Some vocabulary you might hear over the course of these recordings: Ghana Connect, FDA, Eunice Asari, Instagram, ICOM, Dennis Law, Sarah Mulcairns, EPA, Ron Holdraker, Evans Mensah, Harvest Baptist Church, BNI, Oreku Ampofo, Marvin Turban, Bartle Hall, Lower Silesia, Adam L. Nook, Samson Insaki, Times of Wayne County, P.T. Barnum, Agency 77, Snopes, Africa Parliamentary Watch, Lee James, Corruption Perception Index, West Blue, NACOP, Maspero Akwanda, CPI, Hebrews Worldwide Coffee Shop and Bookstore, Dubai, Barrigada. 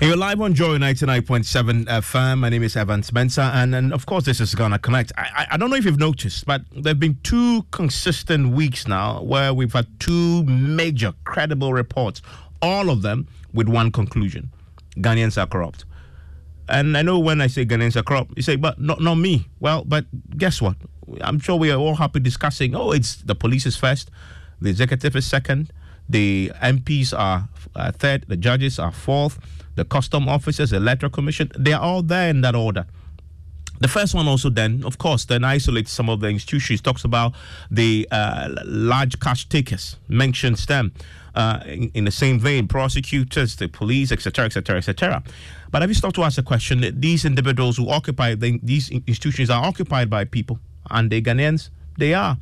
You're live on Joy 99.7 FM. My name is Evans Mensah, and of course, this is Ghana Connect. I don't know if you've noticed, but there have been two consistent weeks now where we've had two major credible reports, all of them with one conclusion: Ghanaians are corrupt. And I know when I say Ghanaians are corrupt, you say, but not me. Well, but guess what? I'm sure we are all happy discussing, it's the police is first, the executive is second, the MPs are third, the judges are fourth, the custom officers, the electoral commission, they are all there in that order. The first one also then, of course, then isolates some of the institutions, talks about the large cash takers, mentions them in the same vein, prosecutors, the police, etc., etc., etc. But have you stopped to ask the question that these individuals who occupy these institutions are occupied by people, and the Ghanaians, they are.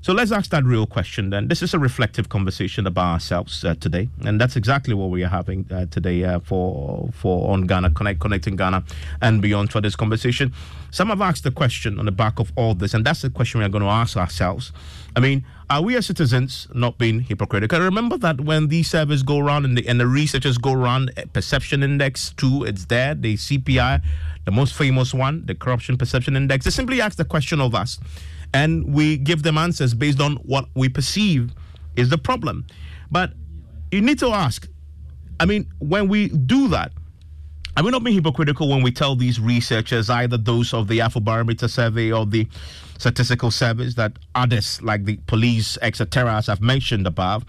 So let's ask that real question then. This is a reflective conversation about ourselves today, and that's exactly what we are having today for on Ghana Connect, connecting Ghana and beyond for this conversation. Some have asked the question on the back of all this, and that's the question we are going to ask ourselves. I mean, are we as citizens not being hypocritical? Remember that when these surveys go around and the researchers go around, Perception Index 2, it's there, the CPI, the most famous one, the Corruption Perception Index, they simply ask the question of us. And we give them answers based on what we perceive is the problem. But you need to ask, when we do that, are we not being hypocritical when we tell these researchers, either those of the Afrobarometer survey or the statistical service, that others like the police, etc., as I've mentioned above,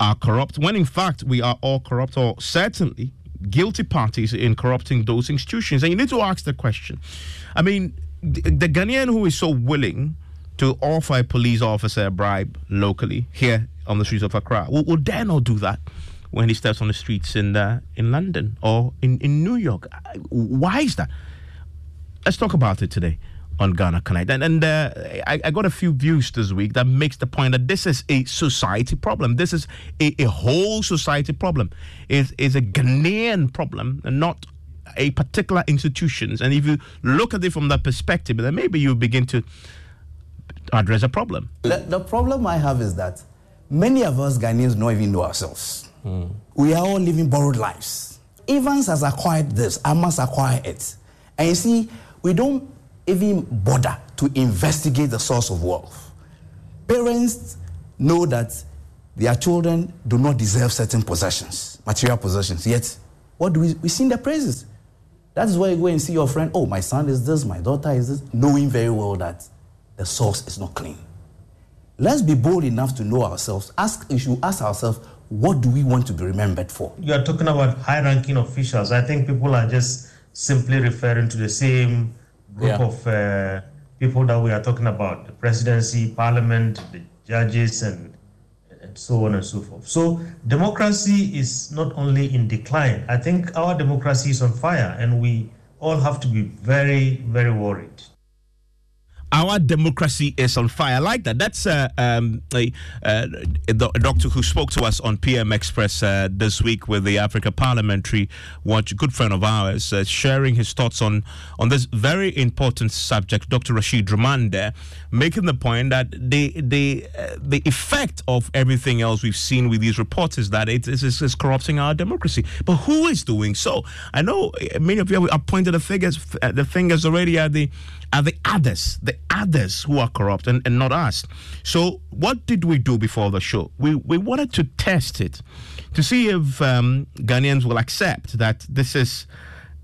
are corrupt, when in fact we are all corrupt or certainly guilty parties in corrupting those institutions? And you need to ask the question. The Ghanaian who is so willing to offer a police officer a bribe locally here on the streets of Accra will dare not do that when he steps on the streets in London or in New York. Why is that? Let's talk about it today on Ghana Connect. And I got a few views this week that makes the point that this is a society problem. This is a whole society problem. It's a Ghanaian problem and not a particular institutions. And if you look at it from that perspective, then maybe you begin to address a problem. The problem I have is that many of us Ghanaians don't even know ourselves. We are all living borrowed lives. Evans has acquired this, I must acquire it. And you see, we don't even bother to investigate the source of wealth. Parents know that their children do not deserve certain possessions, material possessions. Yet, what do we see in the praises? That is where you go and see your friend, oh, my son is this, my daughter is this, knowing very well that the source is not clean. Let's be bold enough to know ourselves. Ask ourselves, what do we want to be remembered for? You are talking about high-ranking officials. I think people are just simply referring to the same group of people that we are talking about, the presidency, parliament, the judges, and so on and so forth. So democracy is not only in decline. I think our democracy is on fire, and we all have to be very, very worried. Our democracy is on fire. I like that. That's the doctor who spoke to us on PM Express this week with the Africa Parliamentary Watch, a good friend of ours, sharing his thoughts on this very important subject. Dr. Rashid Ramande making the point that the effect of everything else we've seen with these reports is that it is corrupting our democracy. But who is doing so? I know many of you have pointed the fingers already at the others, who are corrupt and not us. So what did we do before the show? We wanted to test it to see if Ghanaians will accept that this is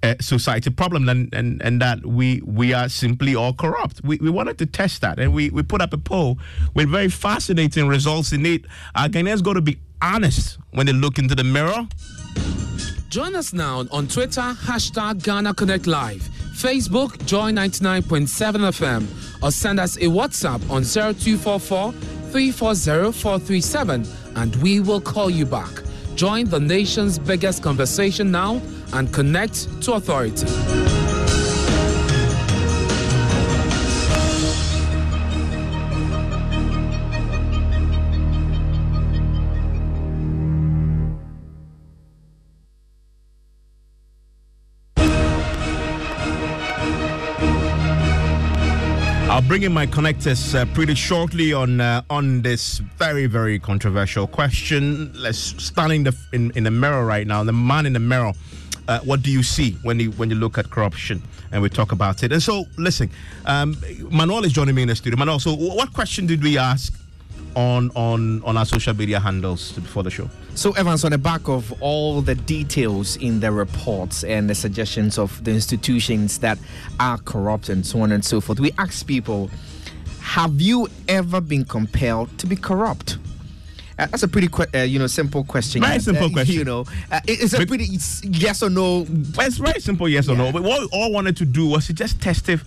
a society problem and that we are simply all corrupt. We wanted to test that, and we put up a poll with very fascinating results in it. Are Ghanaians going to be honest when they look into the mirror? Join us now on Twitter, hashtag Ghana Connect Live, Facebook, Joy 99.7 FM, or send us a WhatsApp on 0244-340-437, and we will call you back. Join the nation's biggest conversation now and connect to authority. I'll bring in my connectors pretty shortly on this very, very controversial question. Let's stand in the mirror right now. The man in the mirror. What do you see when you look at corruption? And we talk about it. And so, listen, Manuel is joining me in the studio. Manuel, so what question did we ask on our social media handles before the show? So, Evans, on the back of all the details in the reports and the suggestions of the institutions that are corrupt and so on and so forth, we asked people, have you ever been compelled to be corrupt? That's a pretty simple question. Very simple question. It's yes or no. It's very simple yes or no. But what we all wanted to do was to just test if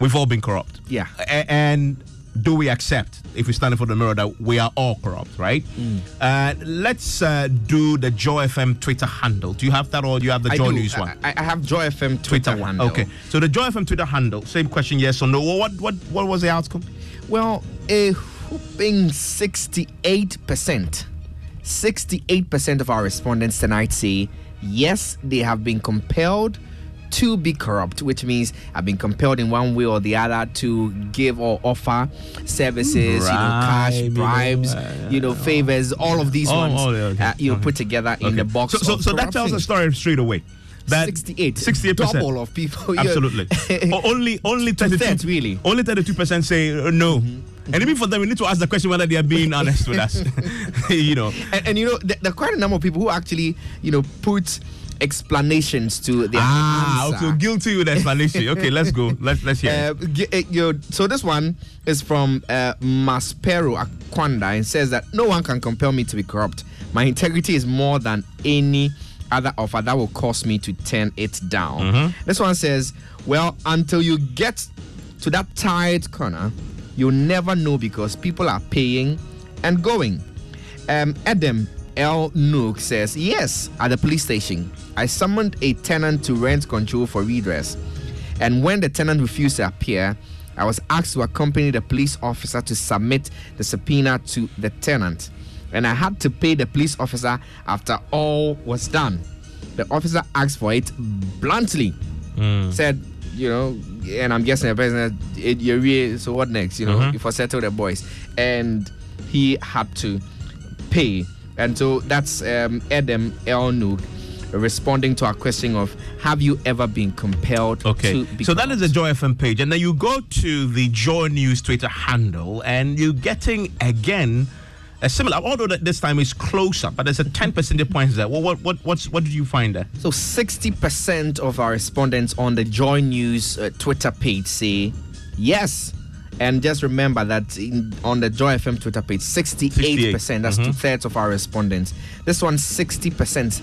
we've all been corrupt. Yeah. And do we accept, if we stand in front of the mirror, that we are all corrupt, right? Mm. Let's do the Joy FM Twitter handle. Do you have that, or do you have the Joy News one? I have Joy FM Twitter handle. Okay, so the Joy FM Twitter handle, same question, yes or no. Well, what was the outcome? Well, a whopping 68%. 68% of our respondents tonight say, yes, they have been compelled to be corrupt, which means I've been compelled in one way or the other to give or offer services, cash, bribes, favors, all of these ones, put together in the box. So that tells a story straight away. That 68%, double of people. Absolutely. Only 32%, really. Only 32% say no. Mm-hmm. And even for them, we need to ask the question whether they are being honest with us. There are quite a number of people who actually, put explanations to their answer. Okay, guilty with explanation. Okay, let's go. Let's hear it. So this one is from Maspero Akwanda, and says that no one can compel me to be corrupt. My integrity is more than any other offer that will cause me to turn it down. Mm-hmm. This one says, well, until you get to that tight corner, you'll never know because people are paying and going. Adam L. Nook says, yes, at the police station, I summoned a tenant to rent control for redress. And when the tenant refused to appear, I was asked to accompany the police officer to submit the subpoena to the tenant. And I had to pay the police officer after all was done. The officer asked for it bluntly. Said, and I'm guessing the person, so what next? If I settle the boys. And he had to pay. And so that's Adam L. Nook responding to our question of, have you ever been compelled to be so corrupt? That is the Joy FM page. And then you go to the Joy News Twitter handle, and you're getting, again, similar, although this time is closer, but there's a 10 percentage points there. What did you find there? So 60% of our respondents on the Joy News Twitter page say yes. And just remember that on the Joy FM Twitter page, 68%, that's two-thirds of our respondents. This one, 60%,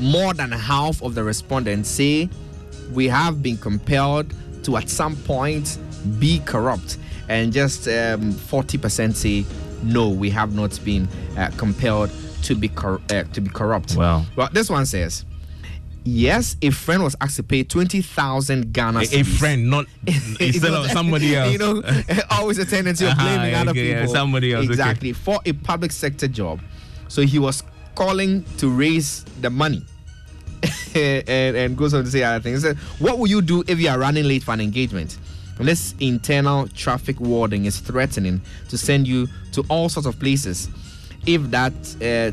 more than half of the respondents say we have been compelled to at some point be corrupt. And just 40% say no, we have not been compelled to be corrupt. Wow. Well, this one says... Yes, a friend was asked to pay 20,000 Ghana cedis. A friend, not instead of somebody else. You know, always a tendency of blaming other people. Somebody else. Exactly, okay. For a public sector job. So he was calling to raise the money. and goes on to say other things. He said, what will you do if you are running late for an engagement? This internal traffic warning is threatening to send you to all sorts of places if that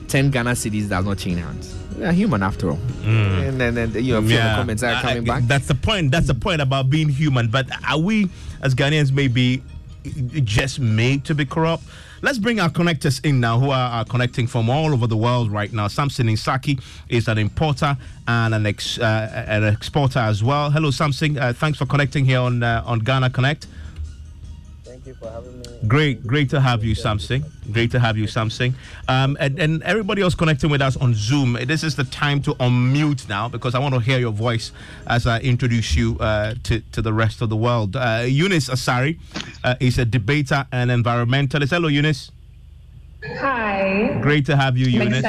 10 Ghana cedis does not change hands. They're human after all. Mm. And then, you know, the comments are coming back. That's the point. That's the point about being human. But are we, as Ghanaians, maybe just made to be corrupt? Let's bring our connectors in now who are connecting from all over the world right now. Samson Insaki is an importer and an exporter as well. Hello, Samson. Thanks for connecting here on Ghana Connect. Thank you for having me. Great to have you, Samson. And everybody else connecting with us on Zoom, this is the time to unmute now because I want to hear your voice as I introduce you to the rest of the world. Eunice Asari is a debater and environmentalist. Hello, Eunice. Hi. Great to have you, Eunice.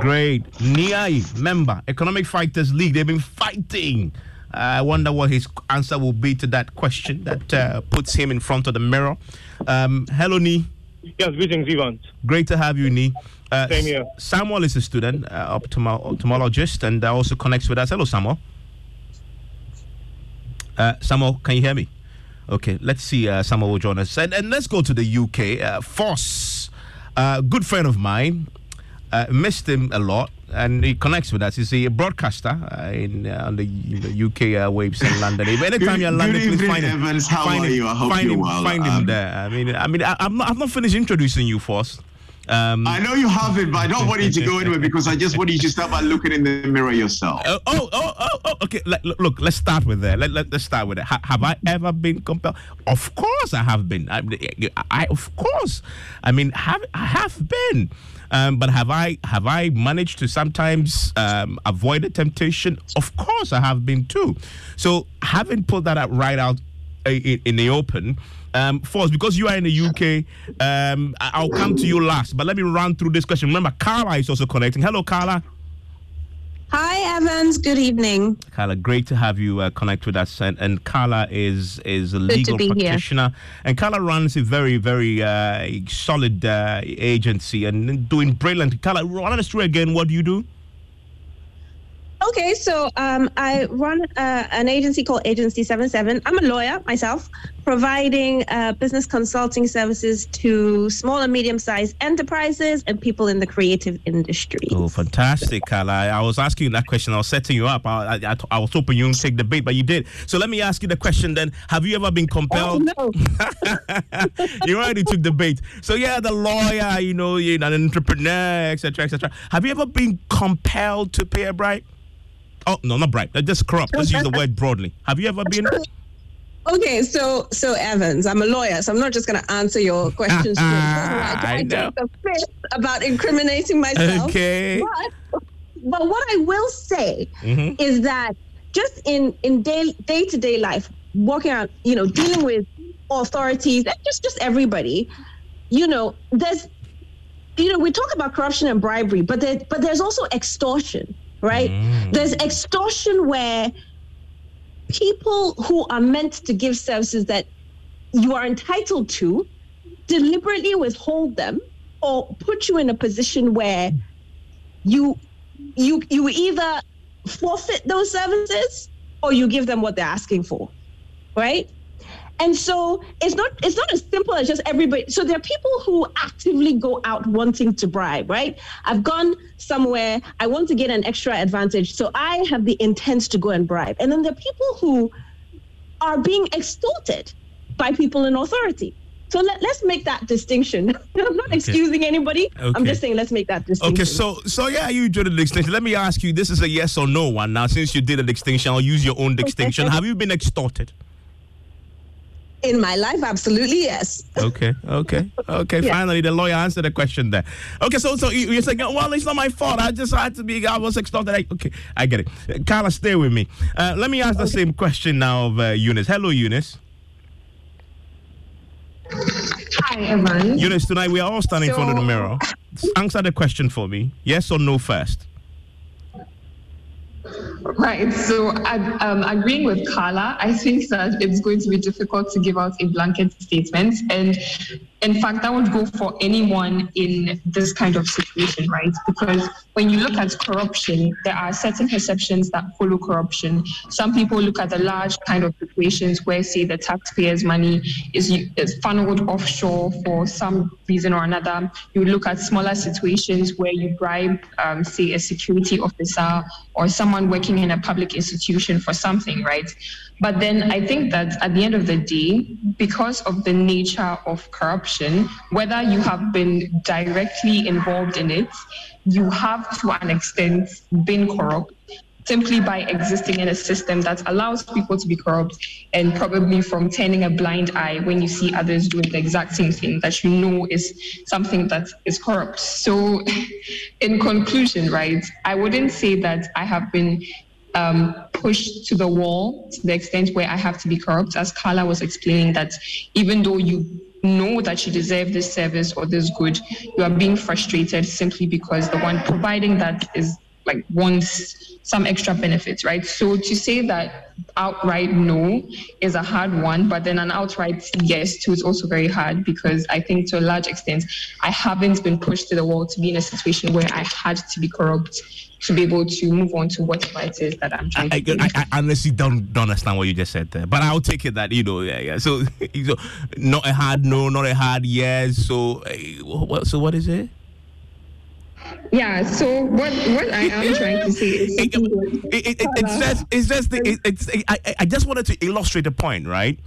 Great. NIAI, member, Economic Fighters League. They've been fighting. I wonder what his answer will be to that question that puts him in front of the mirror. Hello, Nee. Yes, greetings, Ivan. Great to have you, Nee. Same here. Samuel is a student, ophthalmologist, and also connects with us. Hello, Samuel. Samuel, can you hear me? Okay, let's see. Samuel will join us. And let's go to the UK. Foss, a good friend of mine, missed him a lot. And he connects with us. He's a broadcaster on the UK airwaves in London. If anytime you're in London, please find him. Evans, how are you? I hope you're well. Find him there. I'm not finished introducing you, Foss. I know you haven't, but I don't want you to go anywhere because I just want you to start by looking in the mirror yourself. Okay. Look, let's start with that. Let's start with it. Have I ever been compelled? Of course, I have been. I have been. But have I managed to sometimes avoid the temptation? Of course, I have been too. So having put that right out in the open, Foss, because you are in the UK, I'll come to you last. But let me run through this question. Remember, Carla is also connecting. Hello, Carla. Hi, Evans. Good evening. Carla, great to have you connect with us. And Carla is a legal practitioner. Here. And Carla runs a very, very solid agency and doing brilliant. Carla, run us through again. What do you do? Okay, so I run an agency called Agency 77. I'm a lawyer myself, providing business consulting services to small and medium-sized enterprises and people in the creative industry. Oh, fantastic, Carla. I was asking you that question. I was setting you up. I was hoping you wouldn't take the bait, but you did. So let me ask you the question then. Have you ever been compelled? Oh, no. You already took the bait. So yeah, the lawyer, you know, you're an entrepreneur, etc., etc. Have you ever been compelled to pay a bribe? Oh, no, not bribe. That's just corrupt. Let's use the word broadly. Have you ever been... Okay, so Evans, I'm a lawyer, so I'm not just going to answer your questions. I know. Take the piss about incriminating myself. Okay. But what I will say is that just in day-to-day life, walking out, you know, dealing with authorities, and just everybody, you know, there's... You know, we talk about corruption and bribery, but there's also extortion. Right? There's extortion where people who are meant to give services that you are entitled to deliberately withhold them or put you in a position where you either forfeit those services or you give them what they're asking for, right? And so it's not as simple as just everybody. So there are people who actively go out wanting to bribe, right? I've gone somewhere, I want to get an extra advantage, so I have the intent to go and bribe. And then there are people who are being extorted by people in authority. So let's make that distinction. I'm not excusing anybody. Okay. I'm just saying let's make that distinction. Okay, so yeah, you did a distinction. Let me ask you, this is a yes or no one. Now, since you did a distinction, I'll use your own distinction. Have you been extorted? In my life, absolutely, yes. Okay. Yeah. Finally, the lawyer answered the question there. Okay, so you're saying, well, it's not my fault. I just had to be, I was extorted. Okay, I get it. Carla, stay with me. Let me ask the same question now of Eunice. Hello, Eunice. Hi, Evan. Eunice, tonight we are all standing in front of the mirror. Answer the question for me. Yes or no first? Right, so agreeing with Carla, I think that it's going to be difficult to give out a blanket statement, and in fact that would go for anyone in this kind of situation, right? Because when you look at corruption, there are certain perceptions that follow corruption. Some people look at the large kind of situations where, say, the taxpayers' money is funneled offshore for some reason or another. You look at smaller situations where you bribe, say, a security officer or someone working in a public institution for something, right? But then I think that at the end of the day, because of the nature of corruption, whether you have been directly involved in it, you have to an extent been corrupt simply by existing in a system that allows people to be corrupt, and probably from turning a blind eye when you see others doing the exact same thing that you know is something that is corrupt. So in conclusion, right, I wouldn't say that I have been pushed to the wall to the extent where I have to be corrupt. As Carla was explaining, that even though you know that you deserve this service or this good, you are being frustrated simply because the one providing that is like wants some extra benefits, right? So to say that outright no is a hard one, but then an outright yes too is also very hard, because I think to a large extent, I haven't been pushed to the wall to be in a situation where I had to be corrupt to be able to move on to whatever it is that I'm trying to do. I honestly don't understand what you just said there, but I'll take it that, yeah. So not a hard no, not a hard yes. So what is it? Yeah, so what I am trying to say is... I just wanted to illustrate the point, right?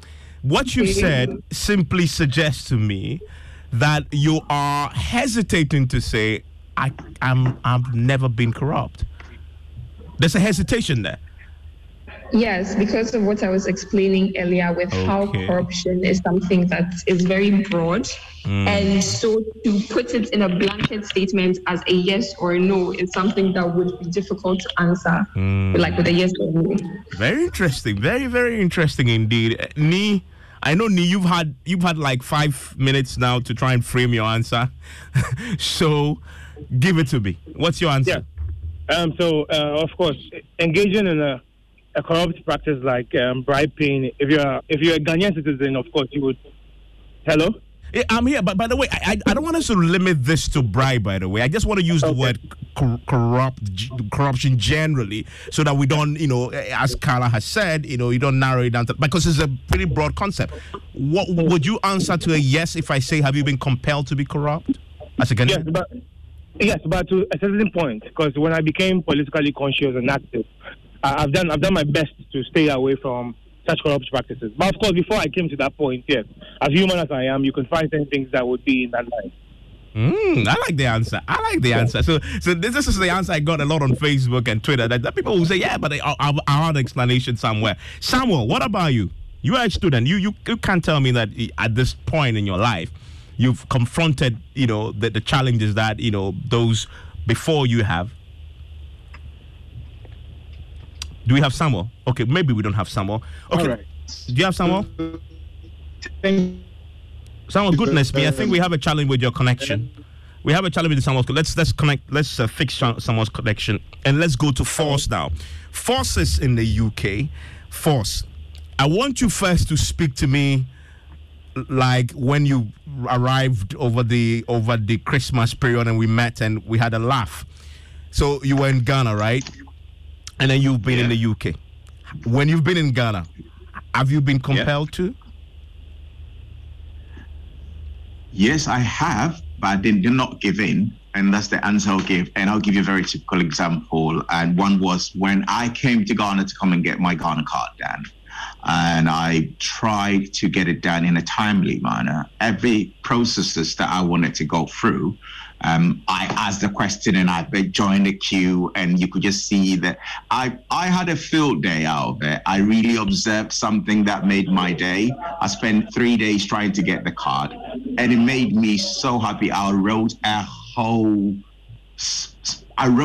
What you've said simply suggests to me that you are hesitating to say, I've never been corrupt. There's a hesitation there. Yes, because of what I was explaining earlier with how corruption is something that is very broad. And so to put it in a blanket statement as a yes or a no is something that would be difficult to answer, like with a yes or no. Very interesting. Very, very interesting indeed. Ni, I know, Ni, you've had like 5 minutes now to try and frame your answer. So give it to me. What's your answer? Yeah. Of course, engaging in a corrupt practice like bribing. If you're a Ghanaian citizen, of course you would. Hello? Yeah, I'm here, but by the way, I don't want us to limit this to bribe. By the way, I just want to use the word corruption generally, so that we don't, as Carla has said, you don't narrow it down to, because it's a pretty broad concept. What would you answer to a yes if I say, have you been compelled to be corrupt as a Ghanaian? Yes, but to a certain point, because when I became politically conscious and active, I've done my best to stay away from such corrupt practices. But of course, before I came to that point, yes, as human as I am, you can find certain things that would be in that line. I like the answer. So this is the answer I got a lot on Facebook and Twitter. That people will say, yeah, but I have an explanation somewhere. Samuel, what about you? You are a student. You can't tell me that at this point in your life, you've confronted, the challenges that, those before you have. Do we have Samuel? Okay, maybe we don't have Samuel. Okay, all right. Do you have Samuel? Samuel, goodness me, I think we have a challenge with your connection. We have a challenge with Samuel's. Let's connect. Let's fix Samuel's connection, and let's go to Force now. Force is in the UK. Force, I want you first to speak to me, like when you arrived over the Christmas period and we met and we had a laugh. So you were in Ghana, right? And then you've been in the UK. When you've been in Ghana, have you been compelled to? Yes, I have, but I did not give in. And that's the answer I'll give. And I'll give you a very typical example. And one was when I came to Ghana to come and get my Ghana card done. and I tried to get it done in a timely manner. Every processes that I wanted to go through, I asked the question and I joined the queue, and you could just see that I had a field day out of it. I really observed something that made my day. I spent 3 days trying to get the card, and it made me so happy. I wrote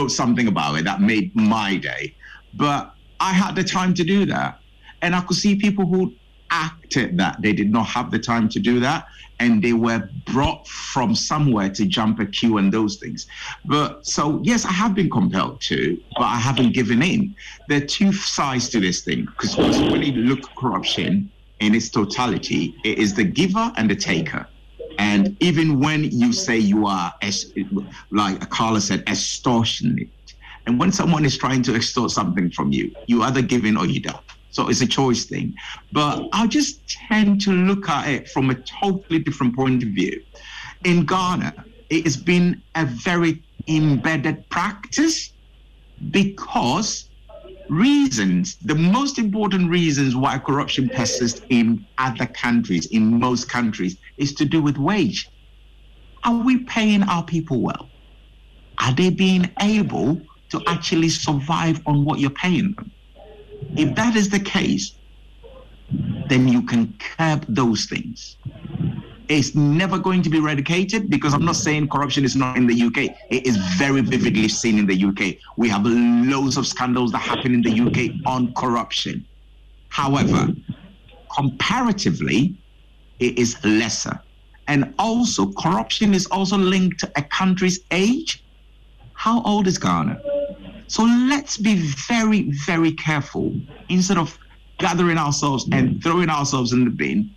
something about it that made my day, but I had the time to do that. And I could see people who acted that they did not have the time to do that, and they were brought from somewhere to jump a queue and those things. But so, yes, I have been compelled to, but I haven't given in. There are two sides to this thing, because when you look at corruption in its totality, it is the giver and the taker. And even when you say you are, like Carla said, extortionate, and when someone is trying to extort something from you, you either give in or you don't. So it's a choice thing. But I just tend to look at it from a totally different point of view. In Ghana, it has been a very embedded practice because reasons, the most important reasons why corruption persists in other countries, in most countries, is to do with wage. Are we paying our people well? Are they being able to actually survive on what you're paying them? If that is the case, then you can curb those things. It's never going to be eradicated, because I'm not saying corruption is not in the UK. It is very vividly seen in the UK. We have loads of scandals that happen in the UK on corruption. However, comparatively, it is lesser. And also, corruption is also linked to a country's age. How old is Ghana? So let's be very, very careful. Instead of gathering ourselves and throwing ourselves in the bin,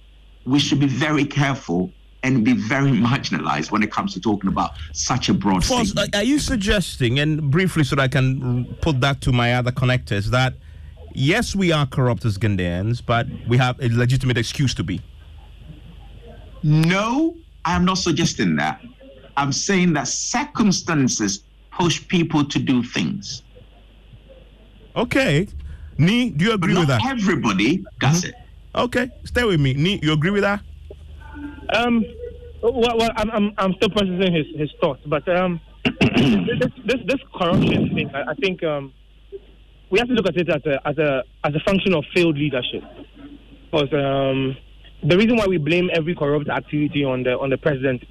we should be very careful and be very marginalized when it comes to talking about such a broad statement. Are you suggesting, and briefly so that I can put that to my other connectors, that yes, we are corrupt as Ghanaians, but we have a legitimate excuse to be? No, I am not suggesting that. I'm saying that circumstances push people to do things. Okay. Ni, do you agree with that? Not everybody does it. Okay, stay with me. Ni, you agree with that? Well, I'm still processing his thoughts, but this corruption thing, I think we have to look at it as a function of failed leadership. Because the reason why we blame every corrupt activity on the president,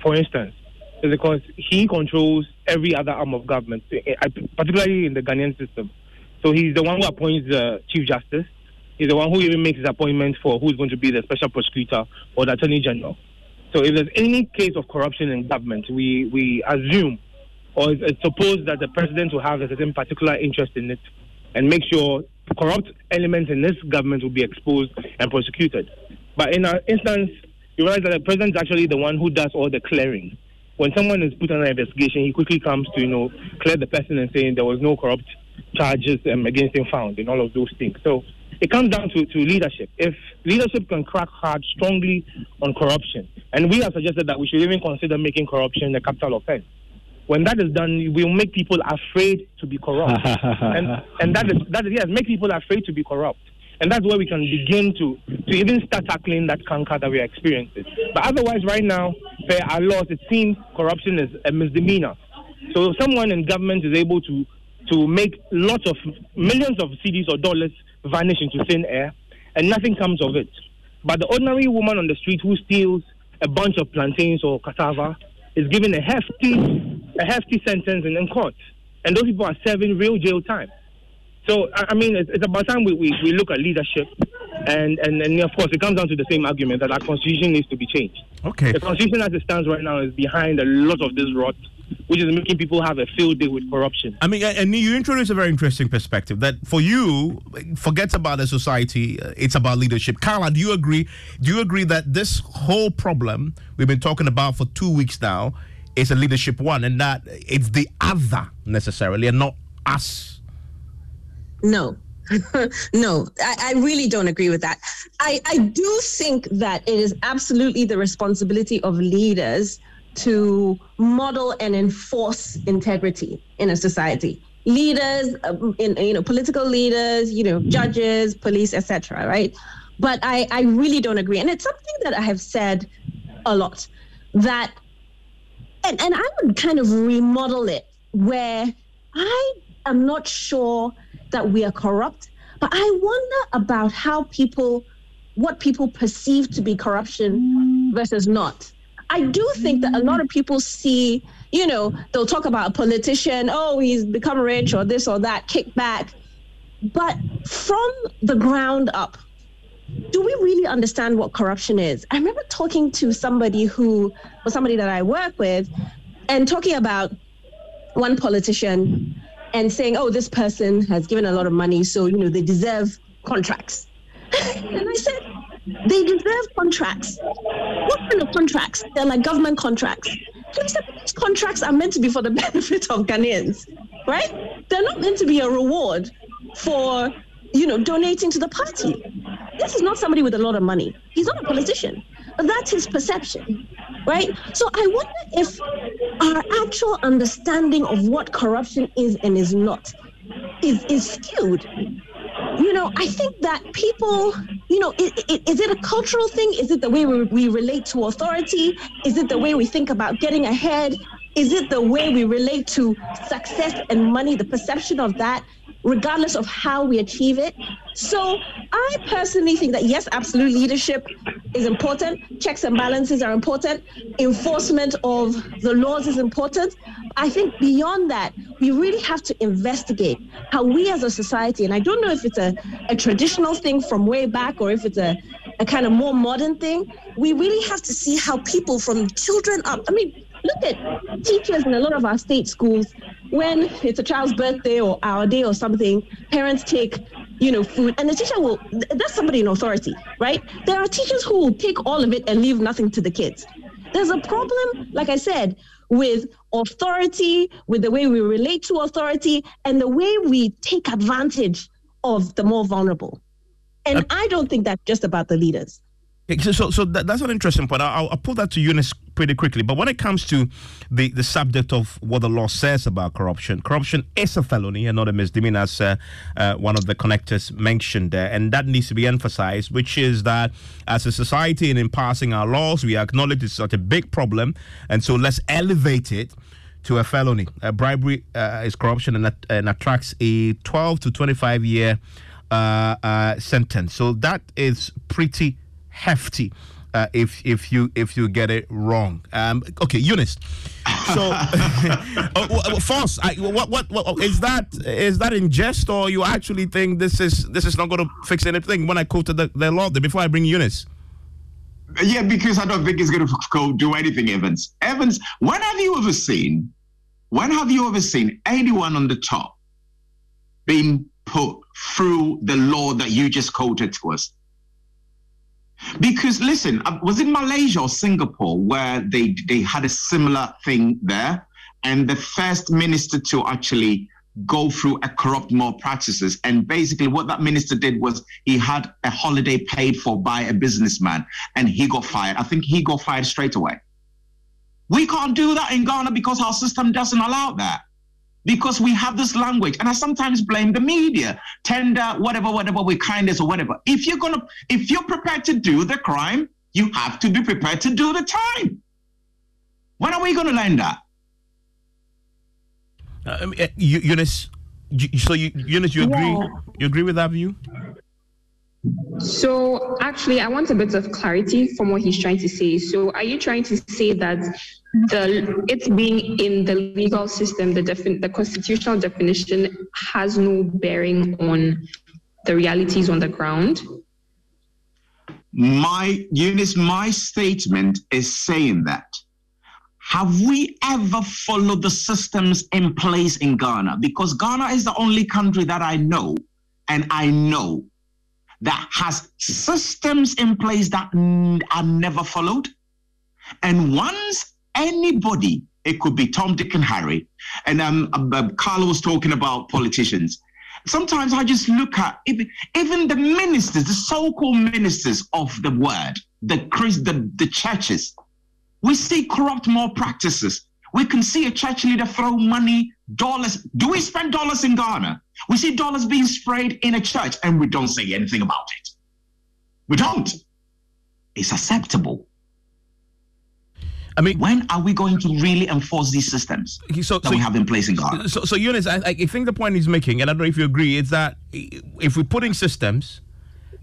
for instance, is because he controls every other arm of government, particularly in the Ghanaian system. So he's the one who appoints the Chief Justice. He's the one who even makes his appointment for who's going to be the Special Prosecutor or the Attorney General. So if there's any case of corruption in government, we assume or suppose that the president will have a certain particular interest in it and make sure corrupt elements in this government will be exposed and prosecuted. But in our instance, you realize that the president is actually the one who does all the clearing. When someone is put under investigation, he quickly comes to, clear the person and saying there was no corrupt charges against him found and all of those things. So it comes down to leadership. If leadership can crack hard strongly on corruption, and we have suggested that we should even consider making corruption a capital offense. When that is done, we'll make people afraid to be corrupt. and that is yes, make people afraid to be corrupt. And that's where we can begin to even start tackling that canker that we are experiencing. But otherwise, right now, per our laws, it seems corruption is a misdemeanor. So if someone in government is able to make lots of millions of cedis or dollars vanish into thin air, and nothing comes of it. But the ordinary woman on the street who steals a bunch of plantains or cassava is given a hefty sentence in court. And those people are serving real jail time. So, I mean, it's about time we look at leadership. And of course, it comes down to the same argument that our constitution needs to be changed. Okay. The constitution as it stands right now is behind a lot of this rot, which is making people have a field day with corruption. I mean, and you introduce a very interesting perspective that for you, forget about the society, it's about leadership. Carla, do you agree? Do you agree that this whole problem we've been talking about for 2 weeks now is a leadership one, and that it's the other necessarily and not us? No. No, I really don't agree with that. I do think that it is absolutely the responsibility of leaders to model and enforce integrity in a society. leaders, political leaders, judges, police, etc. Right? But I really don't agree, and it's something that I have said a lot. That, and I would kind of remodel it where I am not sure that we are corrupt, but I wonder about how people, what people perceive to be corruption versus not. I do think that a lot of people see, they'll talk about a politician, oh, he's become rich or this or that, kickback. But from the ground up, do we really understand what corruption is? I remember talking to somebody who was somebody that I work with and talking about one politician and saying, oh, this person has given a lot of money, so, they deserve contracts. And I said, they deserve contracts. What kind of contracts? They're like government contracts. And I said, these contracts are meant to be for the benefit of Ghanaians, right? They're not meant to be a reward for, donating to the party. This is not somebody with a lot of money. He's not a politician. But that's his perception, right? So I wonder if our actual understanding of what corruption is and is not is skewed. I think that people, is it a cultural thing? Is it the way we relate to authority? Is it the way we think about getting ahead? Is it the way we relate to success and money, the perception of that, regardless of how we achieve it? So I personally think that, yes, absolute leadership is important. Checks and balances are important. Enforcement of the laws is important. I think beyond that, we really have to investigate how we as a society, and I don't know if it's a traditional thing from way back or if it's a kind of more modern thing, we really have to see how people from children up, look at teachers in a lot of our state schools. When it's a child's birthday or our day or something, parents take food, and the teacher will, that's somebody in authority, right? There are teachers who will take all of it and leave nothing to the kids. There's a problem, like I said, with authority, with the way we relate to authority, and the way we take advantage of the more vulnerable. And I don't think that's just about the leaders. So that's an interesting point. I'll pull that to Eunice pretty quickly. But when it comes to the subject of what the law says about corruption, corruption is a felony and not a misdemeanor, as one of the connectors mentioned there. And that needs to be emphasized, which is that as a society and in passing our laws, we acknowledge it's such a big problem. And so let's elevate it to a felony. Bribery is corruption and attracts a 12 to 25 year sentence. So that is pretty hefty if you get it wrong. Okay, Eunice. So, false. What is that? Is that in jest, or you actually think this is not going to fix anything? When I quoted the law before, I bring Eunice. Yeah, because I don't think it's going to do anything, Evans. Evans, when have you ever seen anyone on the top being put through the law that you just quoted to us? Because, listen, I was in Malaysia or Singapore where they had a similar thing there. And the first minister to actually go through a corrupt moral practices. And basically what that minister did was he had a holiday paid for by a businessman and he got fired. I think he got fired straight away. We can't do that in Ghana because our system doesn't allow that. Because we have this language, and I sometimes blame the media, tender, whatever, with kindness or whatever. If you're prepared to do the crime, you have to be prepared to do the time. When are we going to learn that? Eunice, Eunice, you agree? Yeah. You agree with that view? So actually, I want a bit of clarity from what he's trying to say. So are you trying to say that it's being in the legal system, the constitutional definition has no bearing on the realities on the ground? My statement is saying that. Have we ever followed the systems in place in Ghana? Because Ghana is the only country that I know that has systems in place that are never followed. And once anybody, it could be Tom, Dick, and Harry, and Carla was talking about politicians. Sometimes I just look at, even the ministers, the so-called ministers of the word, the churches, we see corrupt moral practices. We can see a church leader throw money, dollars. Do we spend dollars in Ghana? We see dollars being sprayed in a church and we don't say anything about it. We don't. It's acceptable. I mean, when are we going to really enforce these systems that we have in place in Ghana? So Eunice, I think the point he's making, and I don't know if you agree, is that if we're putting systems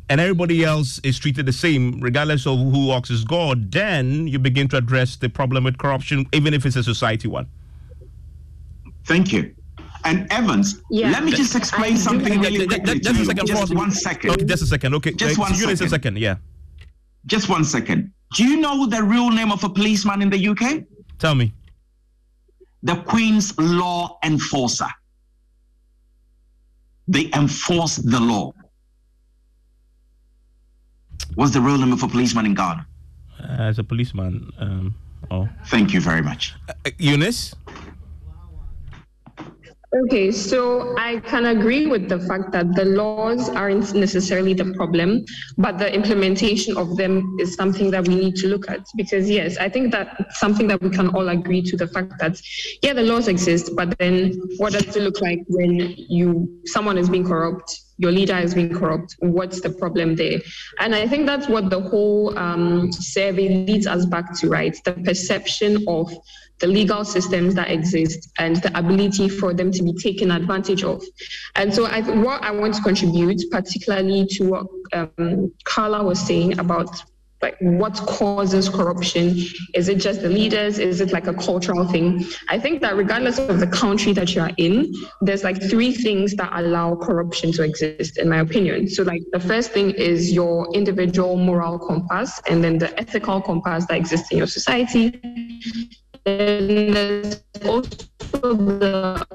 and everybody else is treated the same, regardless of who walks his God, then you begin to address the problem with corruption, even if it's a society one. Thank you. And Evans, let me just explain something really quickly to you. Just 1 second. Okay, just a second. Okay, just 1 second. Just a second, yeah. Just 1 second. Do you know the real name of a policeman in the UK? Tell me. The Queen's Law Enforcer. They enforce the law. What's the real name of a policeman in Ghana? As a policeman. Thank you very much. Eunice? Okay, so I can agree with the fact that the laws aren't necessarily the problem, but the implementation of them is something that we need to look at. Because yes, I think that's something that we can all agree to, the fact that, yeah, the laws exist, but then what does it look like when someone is being corrupt? Your leader is being corrupt. What's the problem there? And I think that's what the whole survey leads us back to, right? The perception of the legal systems that exist and the ability for them to be taken advantage of. And so what I want to contribute, particularly to what Carla was saying about like what causes corruption? Is it just the leaders? Is it like a cultural thing? I think that regardless of the country that you are in, there's like three things that allow corruption to exist, in my opinion. So like the first thing is your individual moral compass, and then the ethical compass that exists in your society. Then there's also the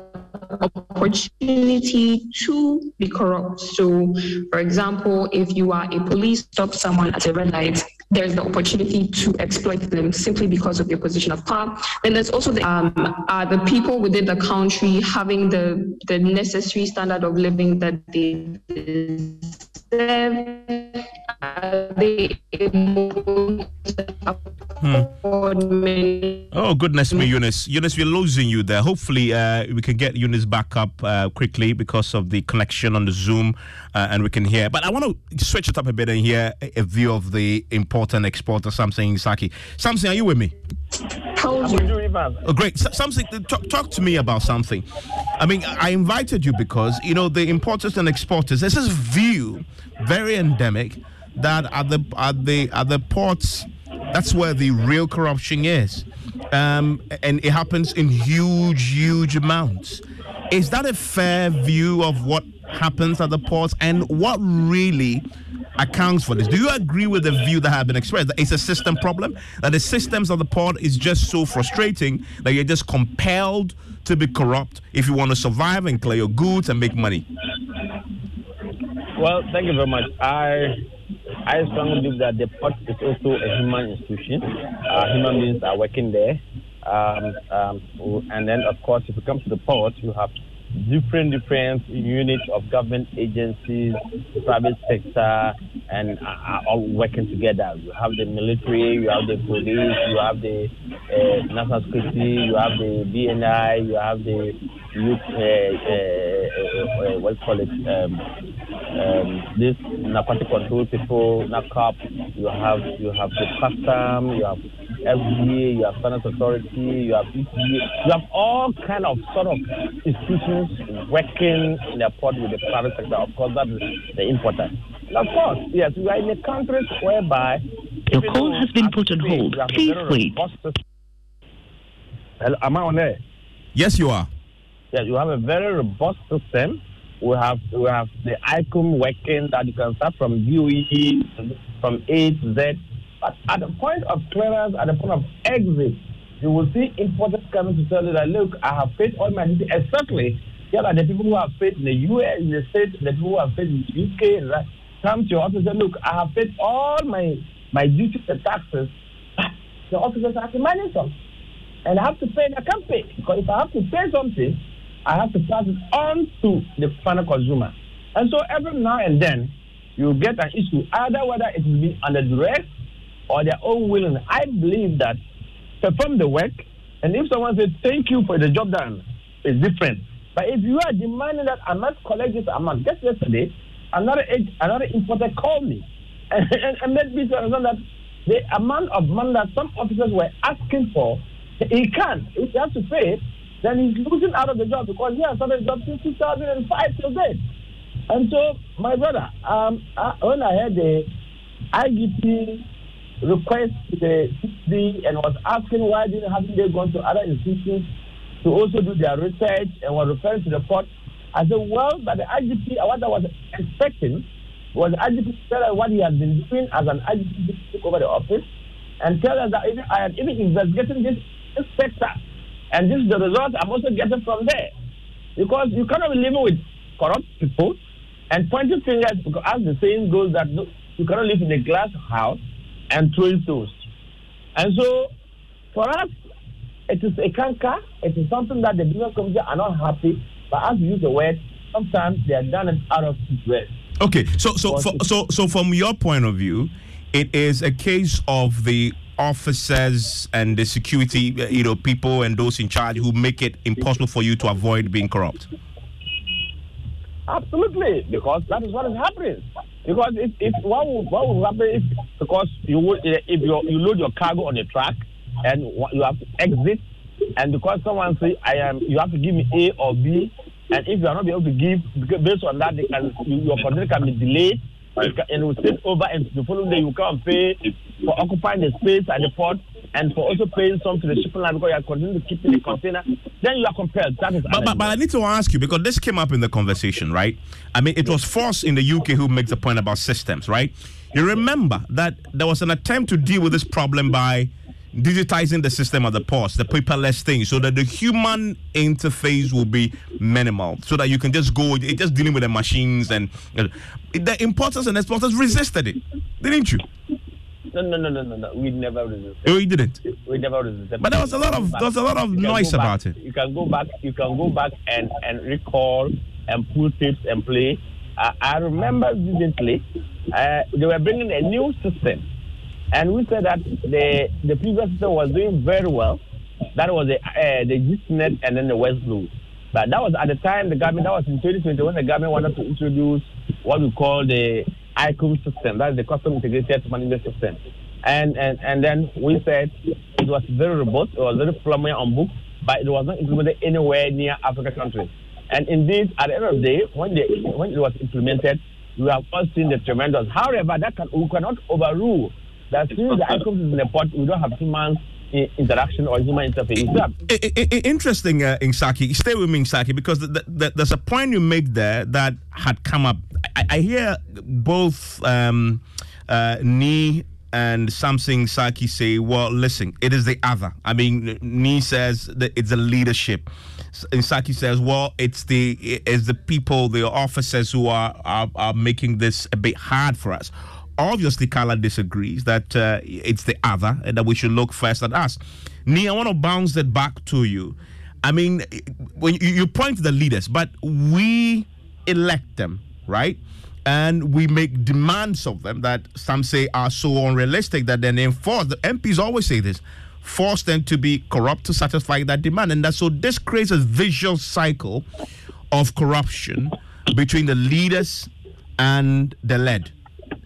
opportunity to be corrupt. So, for example, if you are a police, stop someone at a red light, there's the opportunity to exploit them simply because of your position of power. And there's also the people within the country having the necessary standard of living that they deserve. Are they able to afford money? Oh, goodness me, Eunice. Eunice, we're losing you there. Hopefully, we can get Eunice back up quickly because of the connection on the Zoom, and we can hear. But I want to switch it up a bit and hear a view of the important exporter, Samson Isaki. Samson, are you with me? Oh, great. Samson, talk to me about something. I mean, I invited you because, you know, the importers and exporters, there's this view, very endemic, that at the ports, that's where the real corruption is. And it happens in huge amounts. Is that a fair view of what happens at the ports and what really accounts for this? Do you agree with the view that have been expressed, that it's a system problem, that the systems of the port is just so frustrating that you're just compelled to be corrupt if you want to survive and clear your goods and make money? Well, thank you very much. I strongly believe that the port is also a human institution. Human beings are working there. And then, of course, if you come to the port, you have different units of government agencies, private sector, and are all working together. You have the military, you have the police, you have the national security, you have the BNI, you have the youth, this narcotic control people, NACOP, you have the custom, you have FDA, you have finance authority, you have EPA, you have all kind of sort of institutions working in the port with the private sector. Of course, that is the importer. And of course, yes, we are in a country whereby your call has been put on hold. Please wait. Hello, am I on air? Yes, you are. Yes, you have a very robust system. We have the ICOM working that you can start from DOE, from A to Z. But at the point of clearance, at the point of exit, you will see importers coming to tell you that, look, I have paid all my duty. Exactly. Yeah, like the people who have paid in the US, in the States, the people who have paid in the UK, right, come to your office and say, look, I have paid all my duties and taxes. But the officers have to manage them. And I have to pay, and I can't pay. Because if I have to pay something, I have to pass it on to the final consumer. And so every now and then, you get an issue, either whether it will be under duress or their own willing. I believe that perform the work And if someone says, thank you for the job done, it's different. But if you are demanding that I must collect this amount, just yesterday, another importer called me and made me to understand that the amount of money that some officers were asking for, he can't. If he has to pay it, then he's losing out of the job because he has started the job since 2005 till date. And so, my brother, when I heard the IGP request to the CCD and was asking why haven't they gone to other institutions to also do their research and were referring to the court, I said, well, but the IGP, what I was expecting was the IGP to tell us what he had been doing as an IGP to take over the office and tell us that I had even investigated this sector. And this is the result I'm also getting from there. Because you cannot be living with corrupt people and pointing fingers, because as the saying goes, that you cannot live in a glass house and throwing stones. And so, for us, it is a canker. It is something that the business community are not happy. But as you use the word, sometimes they are done it out of interest. Okay, so from your point of view, it is a case of the officers and the security, people and those in charge who make it impossible for you to avoid being corrupt. Absolutely, because that is what is happening. Because if what will happen if because you load your cargo on a truck and you have to exit, and because someone says you have to give me A or B, and if you are not able to give based on that, your contract can be delayed and will take over, and the following day you can't pay for occupying the space at the port and for also paying some to the shipping line because you are continuing to keep in the container, then you are compelled. That is but I need to ask you, because this came up in the conversation, right? I mean, it was Force in the UK who makes the point about systems, right? You remember that there was an attempt to deal with this problem by digitizing the system at the ports, the paperless thing, so that the human interface will be minimal, so that you can just go, it's just dealing with the machines, and the importers and exporters resisted it, didn't you? No. We never resisted. Oh, you didn't. We never resisted. But there was a lot of noise about it. You can go back and recall and pull tips and play. I remember recently they were bringing a new system, and we said that the previous system was doing very well. That was the GitNet and then the West Blue. But that was at the time the government. That was in 2020 when the government wanted to introduce what we call the ICOM system, that is the Custom Integrated Management System. And then we said it was very robust, it was very flamboyant on book, but it was not implemented anywhere near Africa countries. And indeed, at the end of the day, when it was implemented, we have all seen the tremendous. However, we cannot overrule that since the ICOM is in the port, we don't have human interaction or human interface. Interesting, Insaki. Stay with me, Insaki, because there's a point you made there that had come up. I hear both Ni and Samson Insaki say, well, listen, it is the other. I mean, Ni says that it's the leadership. Insaki says, well, it's the people, the officers who are making this a bit hard for us. Obviously, Carla disagrees that it's the other and that we should look first at us. Ni, I want to bounce it back to you. I mean, when you point to the leaders, but we elect them, right? And we make demands of them that some say are so unrealistic that then enforce. The MPs always say this, force them to be corrupt to satisfy that demand. And that so this creates a vicious cycle of corruption between the leaders and the led.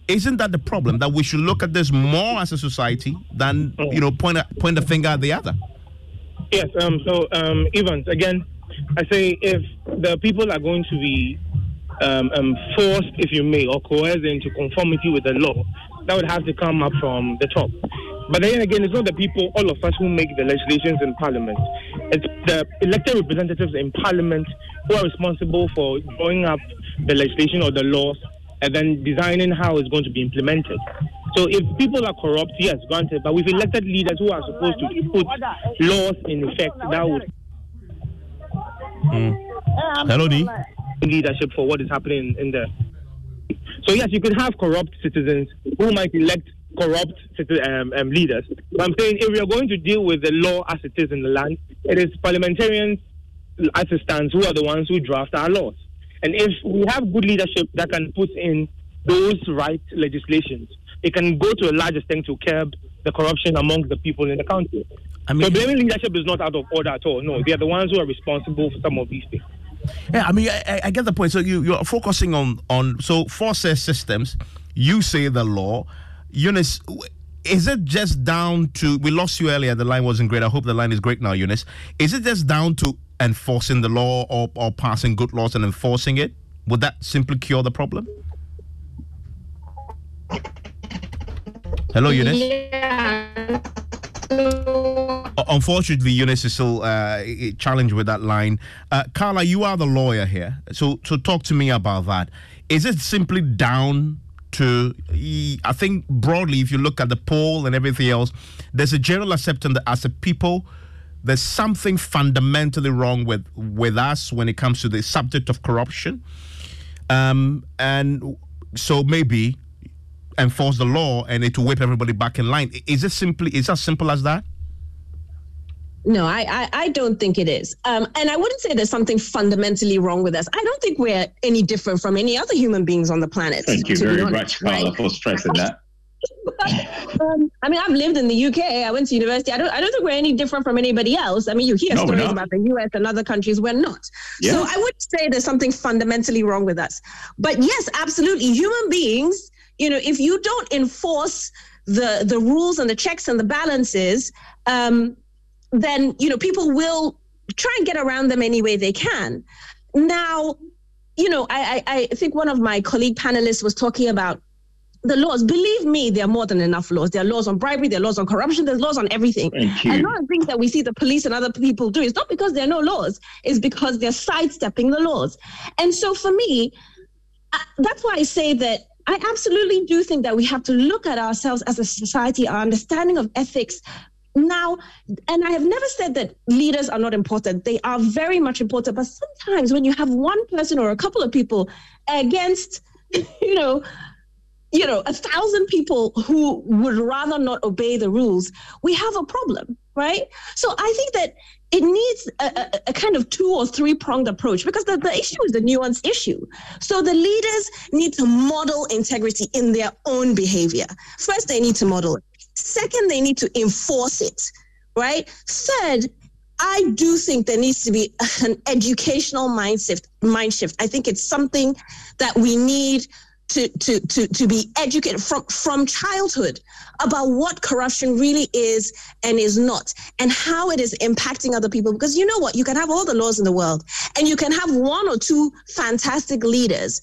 Isn't that the problem, that we should look at this more as a society than, point the finger at the other? Yes, so Evans, again, I say if the people are going to be forced, if you may, or coerced into conformity with the law, that would have to come up from the top. But then again, it's not the people, all of us, who make the legislations in Parliament. It's the elected representatives in Parliament who are responsible for drawing up the legislation or the laws and then designing how it's going to be implemented. So if people are corrupt, yes, granted, but with elected leaders who are supposed to put laws in effect, that would... Hello, Ni. ...leadership for what is happening in there. So yes, you could have corrupt citizens who might elect corrupt leaders. But I'm saying if we are going to deal with the law as it is in the land, it is parliamentarians, as it stands, who are the ones who draft our laws. And if we have good leadership that can put in those right legislations, it can go to a large extent to curb the corruption among the people in the country. I mean, so blaming leadership is not out of order at all. No, they are the ones who are responsible for some of these things. Yeah, I mean, I get the point. So you're focusing on forces systems. You say the law. Eunice, is it just down to... We lost you earlier. The line wasn't great. I hope the line is great now, Eunice. Is it just down to enforcing the law or passing good laws and enforcing it? Would that simply cure the problem? Hello, Eunice? Yeah. Unfortunately, Eunice is still challenged with that line. Carla, you are the lawyer here. So talk to me about that. Is it simply down to, I think broadly, if you look at the poll and everything else, there's a general acceptance that as a people, there's something fundamentally wrong with us when it comes to the subject of corruption. And so maybe enforce the law and it will whip everybody back in line. Is it as simple as that? No, I don't think it is. And I wouldn't say there's something fundamentally wrong with us. I don't think we're any different from any other human beings on the planet. Thank you very much, Carla, for stressing that. I mean, I've lived in the UK. I went to university. I don't think we're any different from anybody else. I mean, you hear stories about the US and other countries. We're not. Yeah. So I wouldn't say there's something fundamentally wrong with us. But yes, absolutely. Human beings, you know, if you don't enforce the rules and the checks and the balances, then, you know, people will try and get around them any way they can. Now, you know, I think one of my colleague panelists was talking about the laws. Believe me, there are more than enough laws. There are laws on bribery, there are laws on corruption, there's laws on everything. And a lot of things that we see the police and other people do, it's not because there are no laws, it's because they're sidestepping the laws. And so for me, that's why I say that I absolutely do think that we have to look at ourselves as a society, our understanding of ethics. Now, and I have never said that leaders are not important. They are very much important. But sometimes when you have one person or a couple of people against, you know, 1,000 people who would rather not obey the rules, we have a problem, right? So I think that it needs a kind of 2 or 3-pronged approach, because the issue is the nuanced issue. So the leaders need to model integrity in their own behavior. First, they need to model it. Second, they need to enforce it, right? Third, I do think there needs to be an educational mind shift. I think it's something that we need to be educated from childhood about what corruption really is and is not, and how it is impacting other people. Because you know what? You can have all the laws in the world, and you can have 1 or 2 fantastic leaders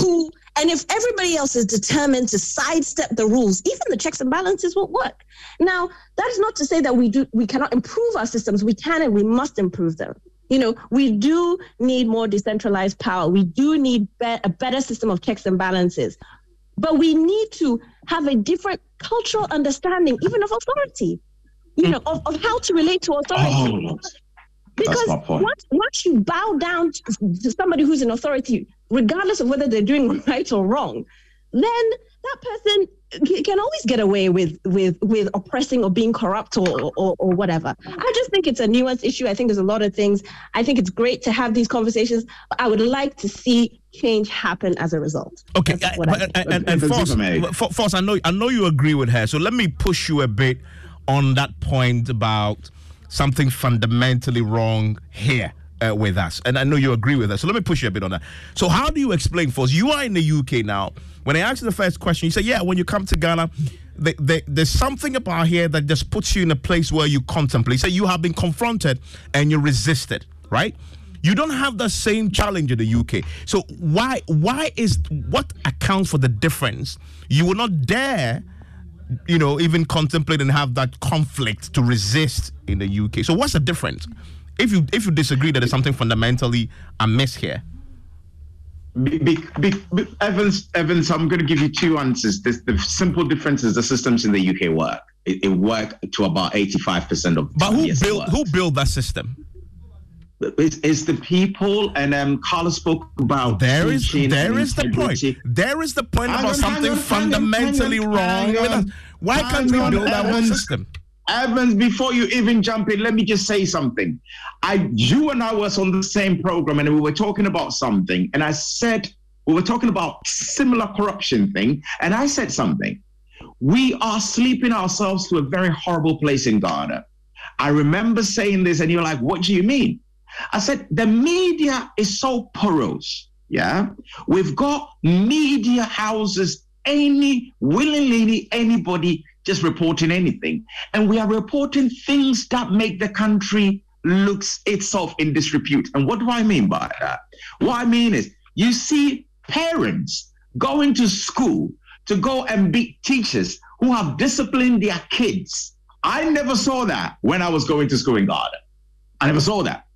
who... And if everybody else is determined to sidestep the rules, even the checks and balances won't work. Now, that is not to say that we cannot improve our systems. We can and we must improve them. You know, we do need more decentralized power. We do need a better system of checks and balances. But we need to have a different cultural understanding, even of authority, you know, of how to relate to authority. Oh, because once you bow down to somebody who's in authority, regardless of whether they're doing right or wrong, then that person can always get away with oppressing or being corrupt or whatever. I just think it's a nuanced issue. I think there's a lot of things. I think it's great to have these conversations, but I would like to see change happen as a result. Okay, Foss, I know you agree with her, so let me push you a bit on that point about something fundamentally wrong here. With us, and I know you agree with us, so let me push you a bit on that. So how do you explain for us? You are in the UK now. When I asked you the first question, you said, yeah, when you come to Ghana, there's something about here that just puts you in a place where you contemplate. So you have been confronted and you resisted, right? You don't have the same challenge in the UK. So what accounts for the difference? You will not dare, you know, even contemplate and have that conflict to resist in the UK. So what's the difference? If you disagree that there's something fundamentally amiss here, Evans, I'm going to give you 2 answers. The simple difference is the systems in the UK work. It worked to about 85% of. But who built that system? It's the people, and Carla spoke about. There is the point. There is the point about something fundamentally wrong with us. Why can't we build that one system? Evans, before you even jump in, let me just say something. You and I was on the same program and we were talking about something. And I said, We were talking about similar corruption thing, and I said something. We are sleeping ourselves to a very horrible place in Ghana. I remember saying this, and you're like, what do you mean? I said, the media is so porous, yeah? We've got media houses, any willy-nilly, anybody just reporting anything. And we are reporting things that make the country looks itself in disrepute. And what do I mean by that? What I mean is, you see parents going to school to go and beat teachers who have disciplined their kids. I never saw that when I was going to school in Ghana. I never saw that.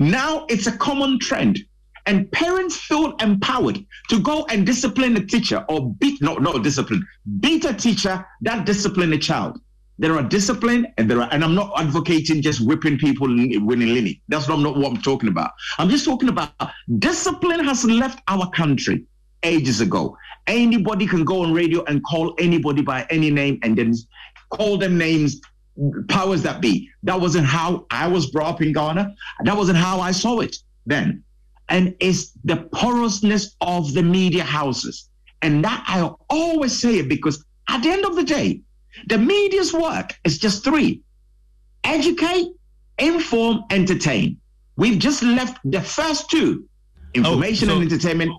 Now it's a common trend, and parents feel empowered to go and discipline a teacher or beat a teacher that disciplined a child. There are discipline, and I'm not advocating just whipping people willy-nilly. That's not what I'm talking about. I'm just talking about discipline has left our country ages ago. Anybody can go on radio and call anybody by any name and then call them names, powers that be. That wasn't how I was brought up in Ghana. That wasn't how I saw it then. And it's the porousness of the media houses. And that I always say it because at the end of the day, the media's work is just three: educate, inform, entertain. We've just left the first two. Information and entertainment,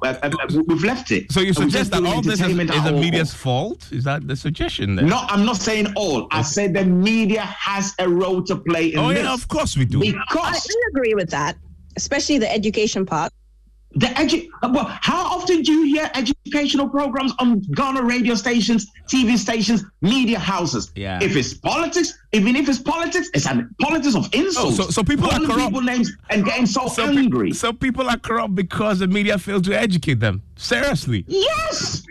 we've left it. So you suggest that all this is the media's fault? Is that the suggestion then? No, I'm not saying all. Okay. I said the media has a role to play in this. Oh, yeah, of course we do. Because I agree with that, especially the education part. Well, how often do you hear educational programs on Ghana radio stations, TV stations, media houses? Yeah. If it's politics, even if it's politics, it's a politics of insults. So people are corrupt. People names and getting so angry. So people are corrupt because the media failed to educate them. Seriously. Yes.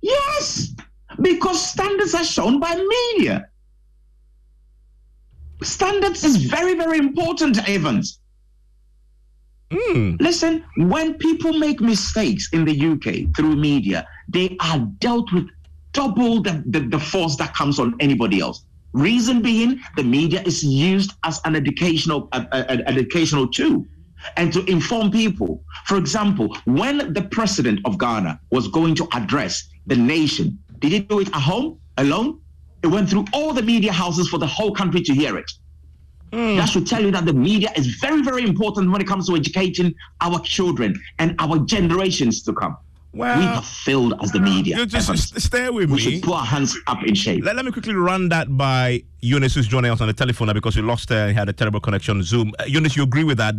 Yes. Because standards are shown by media. Standards is very, very important, Evans. Mm. Listen, when people make mistakes in the UK through media, they are dealt with double the force that comes on anybody else. Reason being, the media is used as an educational tool and to inform people. For example, when the president of Ghana was going to address the nation, they didn't do it at home alone. It went through all the media houses for the whole country to hear it. Mm. That should tell you that the media is very, very important when it comes to educating our children and our generations to come. Well, we have failed as the media. You just stay with me. We should put our hands up in shape. Let me quickly run that by Eunice, who's joining us on the telephone now because we lost her and had a terrible connection on Zoom. Eunice, you agree with that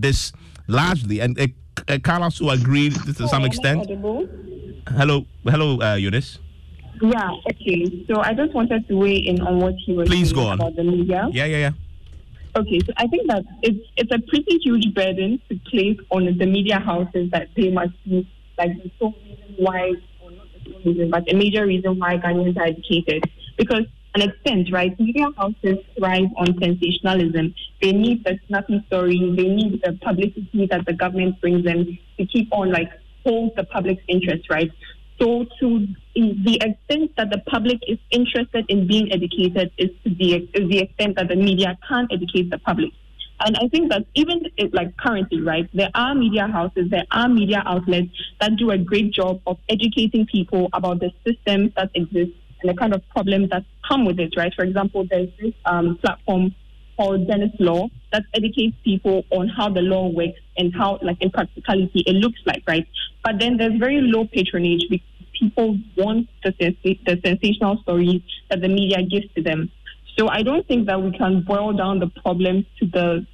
this largely, and Carlos who agreed to some extent. Hello, Eunice. Yeah, okay. So I just wanted to weigh in on what you were saying about the media. Yeah. Okay, so I think that it's a pretty huge burden to place on the media houses that they must be like the sole reason why, or not the sole reason, but a major reason why Ghanaians are educated. Because to an extent, right, media houses thrive on sensationalism. They need the snappy story. They need the publicity that the government brings them to keep on like hold the public's interest, right? So to the extent that the public is interested in being educated is the extent that the media can't educate the public. And I think that even like currently, right, there are media houses, there are media outlets that do a great job of educating people about the systems that exist and the kind of problems that come with it, right? For example, there's this platform called Dennis Law that educates people on how the law works and how, like, in practicality it looks like, right? But then there's very low patronage because people want the sensational stories that the media gives to them. So I don't think that we can boil down the problem to the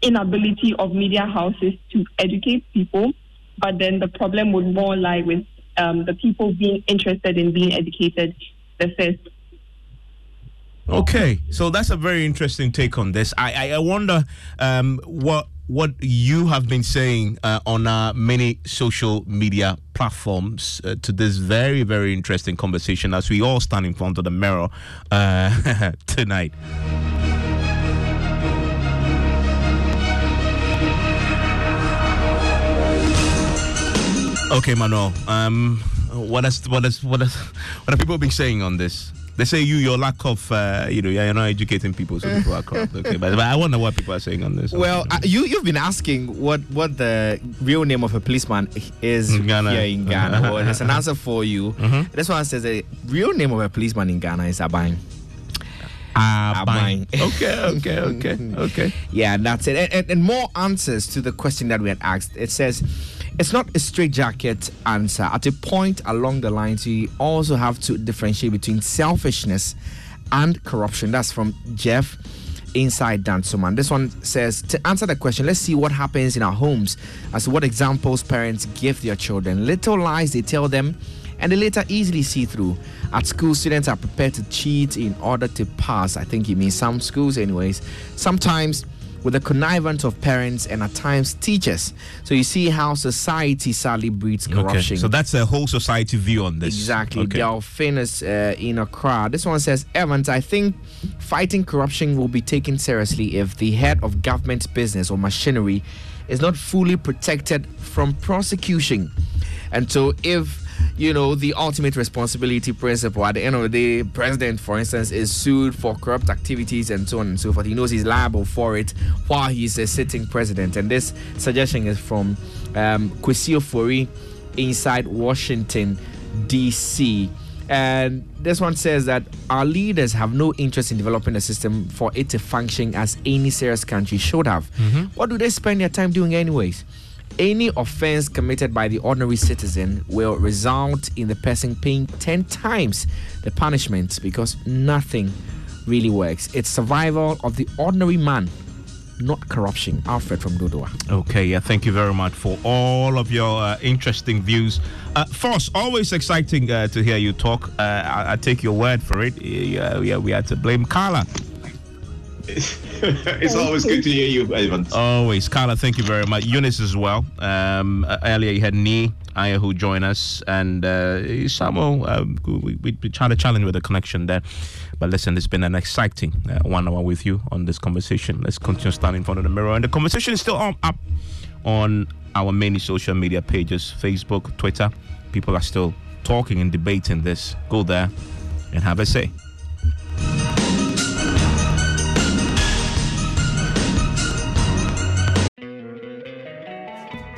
inability of media houses to educate people, but then the problem would more lie with the people being interested in being educated the first. Okay, so that's a very interesting take on this. I wonder what you have been saying on many social media platforms to this very, very interesting conversation as we all stand in front of the mirror tonight. Okay, Manuel, what are people been saying on this? They say your lack of, you're not educating people, so people are corrupt. Okay, but I wonder what people are saying on this. Well, you've been asking what the real name of a policeman is in Ghana. Here in Ghana. Well, there's an answer for you. Mm-hmm. This one says the real name of a policeman in Ghana is Abang. Okay. Yeah, that's it. And more answers to the question that we had asked. It says, it's not a straightjacket answer. At a point along the lines, you also have to differentiate between selfishness and corruption. That's from Jeff inside Dansoman. This one says, to answer the question, let's see what happens in our homes as to what examples parents give their children. Little lies they tell them, and they later easily see through. At school, students are prepared to cheat in order to pass. I think it means some schools anyways. Sometimes with the connivance of parents and at times teachers. So you see how society sadly breeds corruption. Okay, so that's a whole society view on this. Exactly. Okay. Delphine is in a crowd. This one says, Evans, I think fighting corruption will be taken seriously if the head of government business or machinery is not fully protected from prosecution. And so if the ultimate responsibility principle, at the end of the day, president, for instance, is sued for corrupt activities and so on and so forth. He knows he's liable for it while he's a sitting president. And this suggestion is from Kwesi Ofori inside Washington, D.C. And this one says that our leaders have no interest in developing a system for it to function as any serious country should have. Mm-hmm. What do they spend their time doing anyways? Any offense committed by the ordinary citizen will result in the person paying 10 times the punishment because nothing really works. It's survival of the ordinary man, not corruption. Alfred from Dodowa. Okay, yeah, thank you very much for all of your interesting views. First, always exciting to hear you talk. I take your word for it. Yeah, we are to blame Carla. It's always good to hear you, Evans. Always. Carla, thank you very much. Eunice as well. Earlier you had Nee Aya who joined us, and Samuel, we tried to challenge with the connection there. But listen, it's been an exciting 1 hour with you on this conversation. Let's continue standing in front of the mirror. And the conversation is still up on our many social media pages, Facebook, Twitter. People are still talking and debating this. Go there and have a say.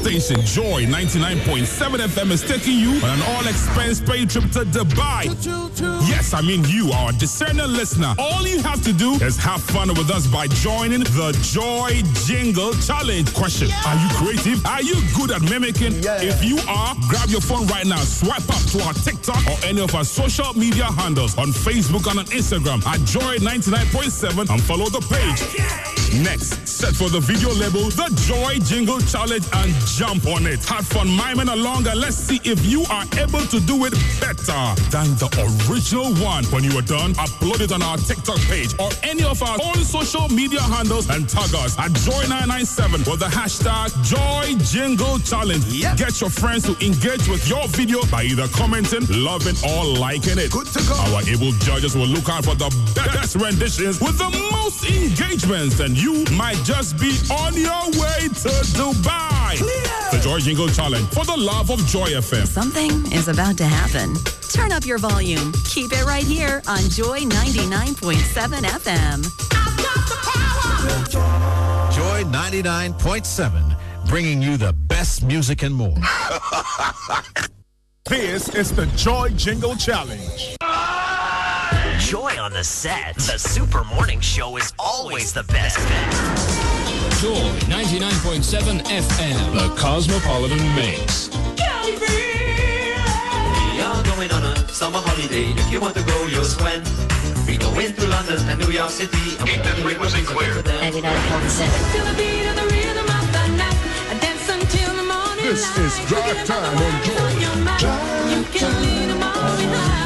station, Joy 99.7 FM, is taking you on an all-expense-paid trip to Dubai. Yes, I mean you, our discerning listener. All you have to do is have fun with us by joining the Joy Jingle Challenge. Question, are you creative? Are you good at mimicking? Yeah. If you are, grab your phone right now. Swipe up to our TikTok or any of our social media handles on Facebook and on Instagram at Joy 99.7 and follow the page. Next, set for the video label, the Joy Jingle Challenge, and jump on it. Have fun miming along and let's see if you are able to do it better than the original one. When you are done, upload it on our TikTok page or any of our own social media handles and tag us at Joy997 with the hashtag Joy Jingle Challenge. Yep. Get your friends to engage with your video by either commenting, loving, or liking it. Good to go. Our able judges will look out for the best renditions with the most engagements, and you might just be on your way to Dubai. Clear. The Joy Jingle Challenge, for the love of Joy FM. Something is about to happen. Turn up your volume. Keep it right here on Joy 99.7 FM. I've got the power. Joy 99.7, bringing you the best music and more. This is the Joy Jingle Challenge. Joy on the set. The Super Morning Show is always the best bet. Joy 99.7 FM. The Cosmopolitan Mix. We are going on a summer holiday. If you want to go, you'll swim. We go into London and New York City. Keep that frequency clear. 99.7. Feel the beat of the rhythm of the night. I dance until the morning. This is Drive Time on Joy. You can lead them all in the house.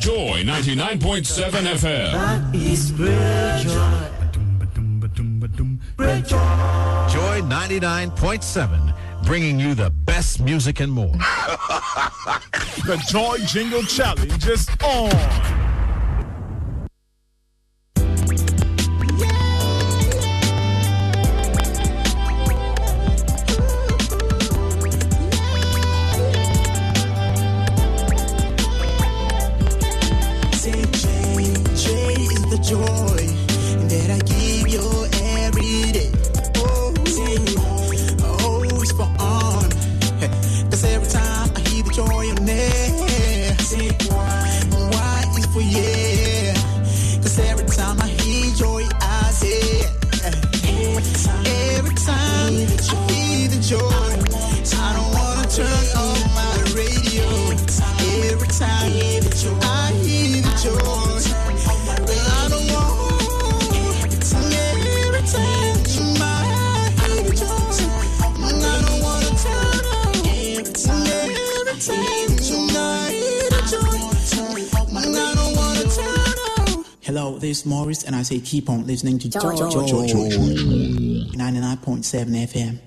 Joy 99.7 FM. That is great joy. Joy 99.7, bringing you the best music and more. The Joy Jingle Challenge is on. This is Morris, and I say keep on listening to Joy 99.7 FM.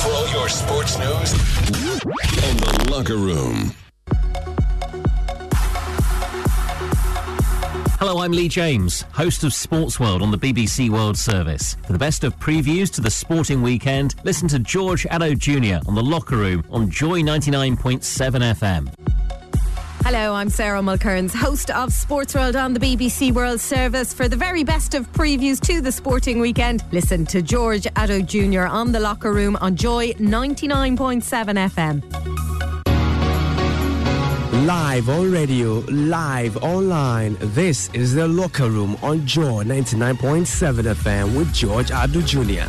For all your sports news in the locker room. Hello, I'm Lee James, host of Sports World on the BBC World Service. For the best of previews to the sporting weekend, listen to George Addo Jr. on The Locker Room on Joy 99.7 FM. Hello, I'm Sarah Mulcairns, host of Sports World on the BBC World Service. For the very best of previews to the sporting weekend, listen to George Addo Jr. on The Locker Room on Joy 99.7 FM. Live on radio, live online, this is The Locker Room on Joy 99.7 FM with George Addo Jr.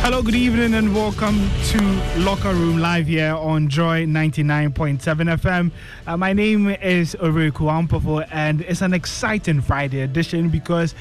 Hello, good evening, and welcome to Locker Room Live here on Joy 99.7 FM. My name is Oreku Ampofo, and it's an exciting Friday edition because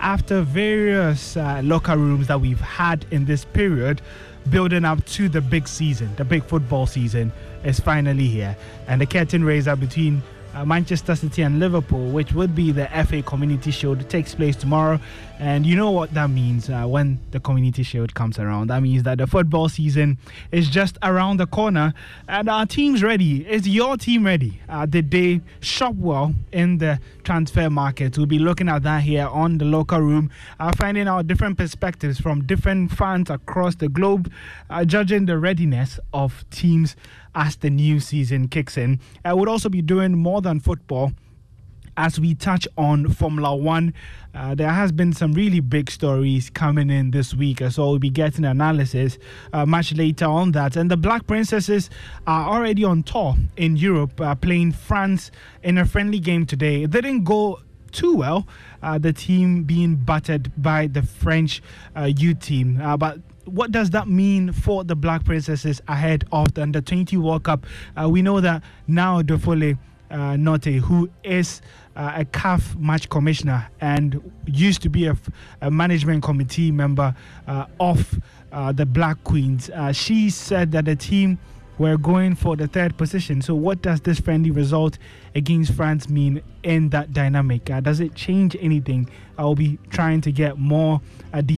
after various locker rooms that we've had in this period, building up to the big season, the big football season is finally here. And the curtain raiser between Manchester City and Liverpool, which would be the FA Community Shield, takes place tomorrow. And you know what that means when the Community Shield comes around. That means that the football season is just around the corner and our team's ready. Is your team ready? Did they shop well in the transfer market? We'll be looking at that here on the local room, finding out different perspectives from different fans across the globe, judging the readiness of teams as the new season kicks in. We'll also be doing more than football as we touch on Formula One. There has been some really big stories coming in this week, so we'll be getting analysis much later on that. And the Black Princesses are already on tour in Europe, playing France in a friendly game today. It didn't go too well, the team being battered by the French U team. But what does that mean for the Black Princesses ahead of the Under-20 World Cup? We know that now Dofole Notte, who is a CAF match commissioner and used to be a management committee member of the Black Queens, she said that the team were going for the third position. So what does this friendly result against France mean in that dynamic? Does it change anything? I'll be trying to get more details.